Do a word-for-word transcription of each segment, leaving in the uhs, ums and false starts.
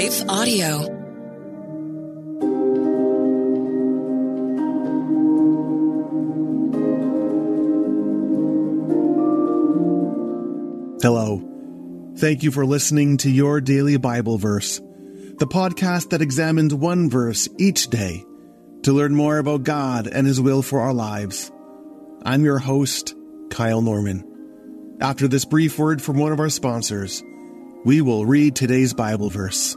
Life Audio. Hello. Thank you for listening to Your Daily Bible Verse, the podcast that examines one verse each day to learn more about God and His will for our lives. I'm your host, Kyle Norman. After this brief word from one of our sponsors, we will read today's Bible verse.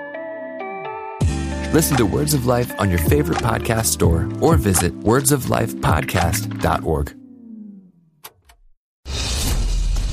Listen to Words of Life on your favorite podcast store or visit words of life podcast dot org.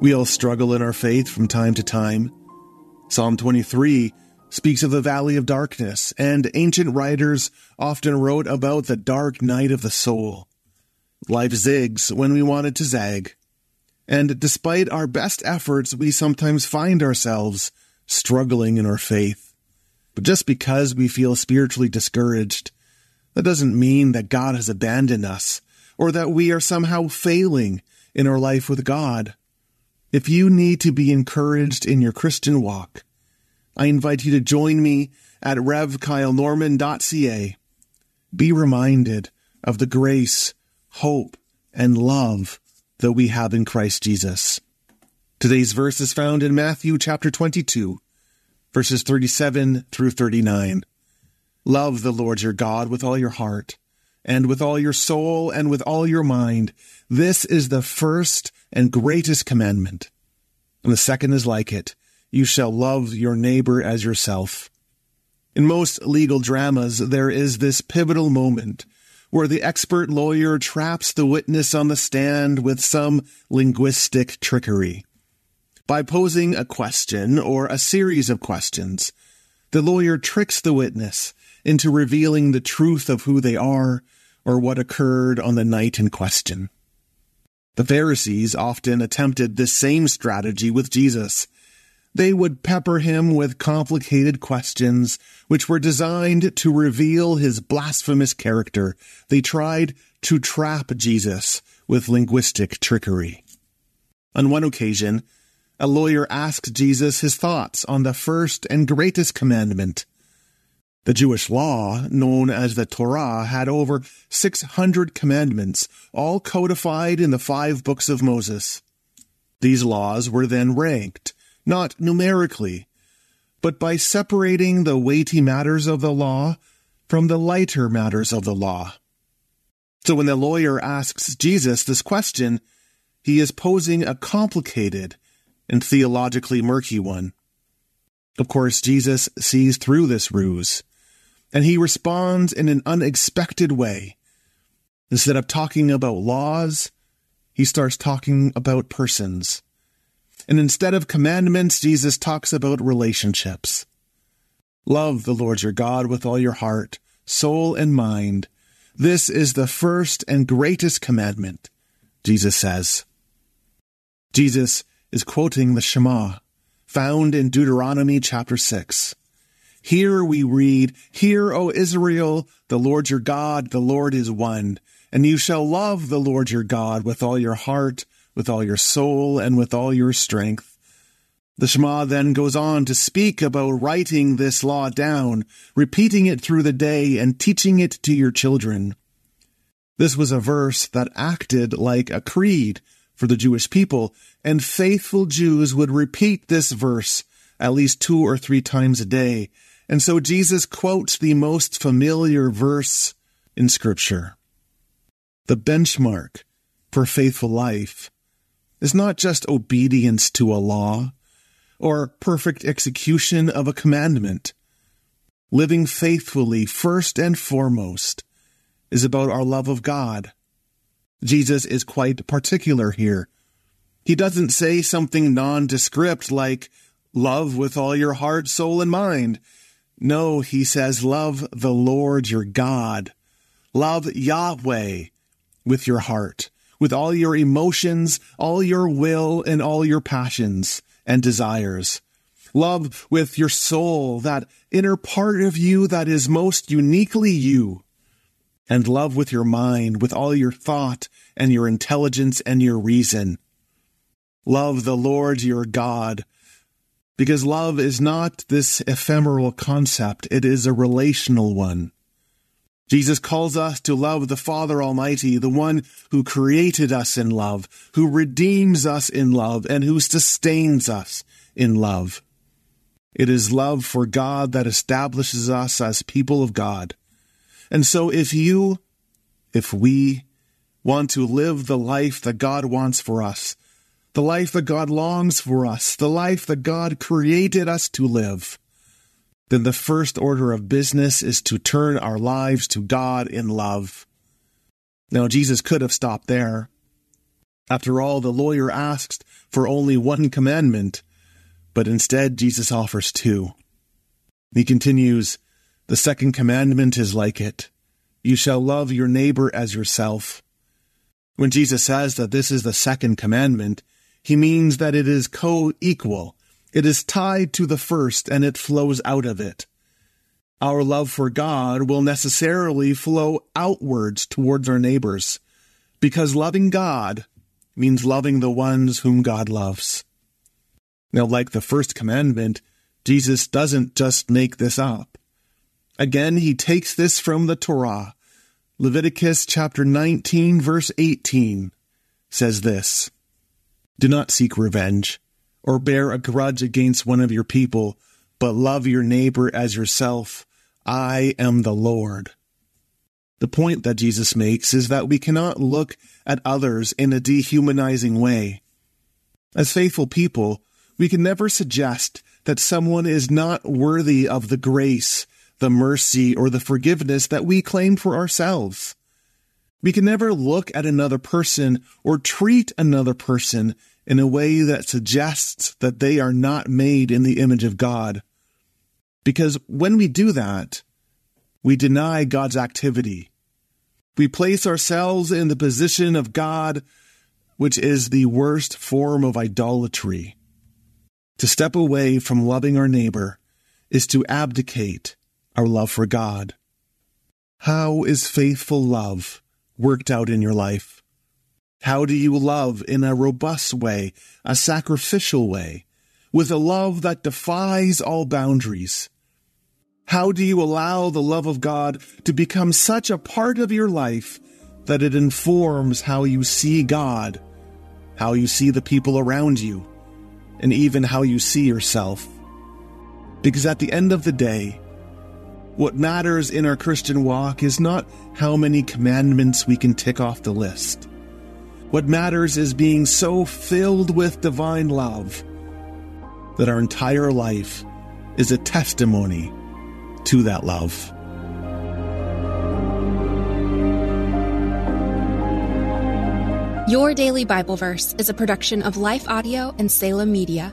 We all struggle in our faith from time to time. Psalm twenty-three speaks of the valley of darkness, and ancient writers often wrote about the dark night of the soul. Life zigs when we want it to zag. And despite our best efforts, we sometimes find ourselves struggling in our faith. But just because we feel spiritually discouraged, that doesn't mean that God has abandoned us or that we are somehow failing in our life with God. If you need to be encouraged in your Christian walk, I invite you to join me at rev kyle norman dot c a. Be reminded of the grace, hope, and love that we have in Christ Jesus. Today's verse is found in Matthew chapter twenty-two, verses thirty-seven through thirty-nine. Love the Lord your God with all your heart, and with all your soul, and with all your mind. This is the first and greatest commandment. And the second is like it. You shall love your neighbor as yourself. In most legal dramas, there is this pivotal moment where the expert lawyer traps the witness on the stand with some linguistic trickery. By posing a question or a series of questions, the lawyer tricks the witness into revealing the truth of who they are or what occurred on the night in question. The Pharisees often attempted this same strategy with Jesus. They would pepper him with complicated questions which were designed to reveal his blasphemous character. They tried to trap Jesus with linguistic trickery. On one occasion, a lawyer asked Jesus his thoughts on the first and greatest commandment. The Jewish law, known as the Torah, had over six hundred commandments, all codified in the five books of Moses. These laws were then ranked, not numerically, but by separating the weighty matters of the law from the lighter matters of the law. So when the lawyer asks Jesus this question, he is posing a complicated and theologically murky one. Of course, Jesus sees through this ruse, and he responds in an unexpected way. Instead of talking about laws, he starts talking about persons. And instead of commandments, Jesus talks about relationships. Love the Lord your God with all your heart, soul, and mind. This is the first and greatest commandment, Jesus says. Jesus is quoting the Shema, found in Deuteronomy chapter six. Here we read, "Hear, O Israel, the Lord your God, the Lord is one. And you shall love the Lord your God with all your heart, with all your soul, and with all your strength." The Shema then goes on to speak about writing this law down, repeating it through the day, and teaching it to your children. This was a verse that acted like a creed for the Jewish people, and faithful Jews would repeat this verse at least two or three times a day. And so Jesus quotes the most familiar verse in Scripture. The benchmark for faithful life is not just obedience to a law or perfect execution of a commandment. Living faithfully, first and foremost, is about our love of God. Jesus is quite particular here. He doesn't say something nondescript like, love with all your heart, soul, and mind. No, he says, love the Lord your God. Love Yahweh with your heart, with all your emotions, all your will, and all your passions and desires. Love with your soul, that inner part of you that is most uniquely you. And love with your mind, with all your thought and your intelligence and your reason. Love the Lord your God. Because love is not this ephemeral concept, it is a relational one. Jesus calls us to love the Father Almighty, the one who created us in love, who redeems us in love, and who sustains us in love. It is love for God that establishes us as people of God. And so if you, if we, want to live the life that God wants for us, the life that God longs for us, the life that God created us to live, then the first order of business is to turn our lives to God in love. Now, Jesus could have stopped there. After all, the lawyer asked for only one commandment, but instead Jesus offers two. He continues, "The second commandment is like it. You shall love your neighbor as yourself." When Jesus says that this is the second commandment, he means that it is co-equal. It is tied to the first, and it flows out of it. Our love for God will necessarily flow outwards towards our neighbors, because loving God means loving the ones whom God loves. Now, like the first commandment, Jesus doesn't just make this up. Again, he takes this from the Torah. Leviticus chapter nineteen, verse eighteen says this, "Do not seek revenge or bear a grudge against one of your people, but love your neighbor as yourself. I am the Lord." The point that Jesus makes is that we cannot look at others in a dehumanizing way. As faithful people, we can never suggest that someone is not worthy of the grace, the mercy, or the forgiveness that we claim for ourselves. We can never look at another person or treat another person in a way that suggests that they are not made in the image of God. Because when we do that, we deny God's activity. We place ourselves in the position of God, which is the worst form of idolatry. To step away from loving our neighbor is to abdicate our love for God. How is faithful love worked out in your life? How do you love in a robust way, a sacrificial way, with a love that defies all boundaries? How do you allow the love of God to become such a part of your life that it informs how you see God, how you see the people around you, and even how you see yourself? Because at the end of the day, what matters in our Christian walk is not how many commandments we can tick off the list. What matters is being so filled with divine love that our entire life is a testimony to that love. Your Daily Bible Verse is a production of Life Audio and Salem Media.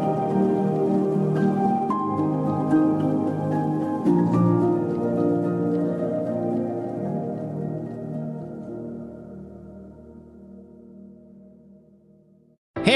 Hey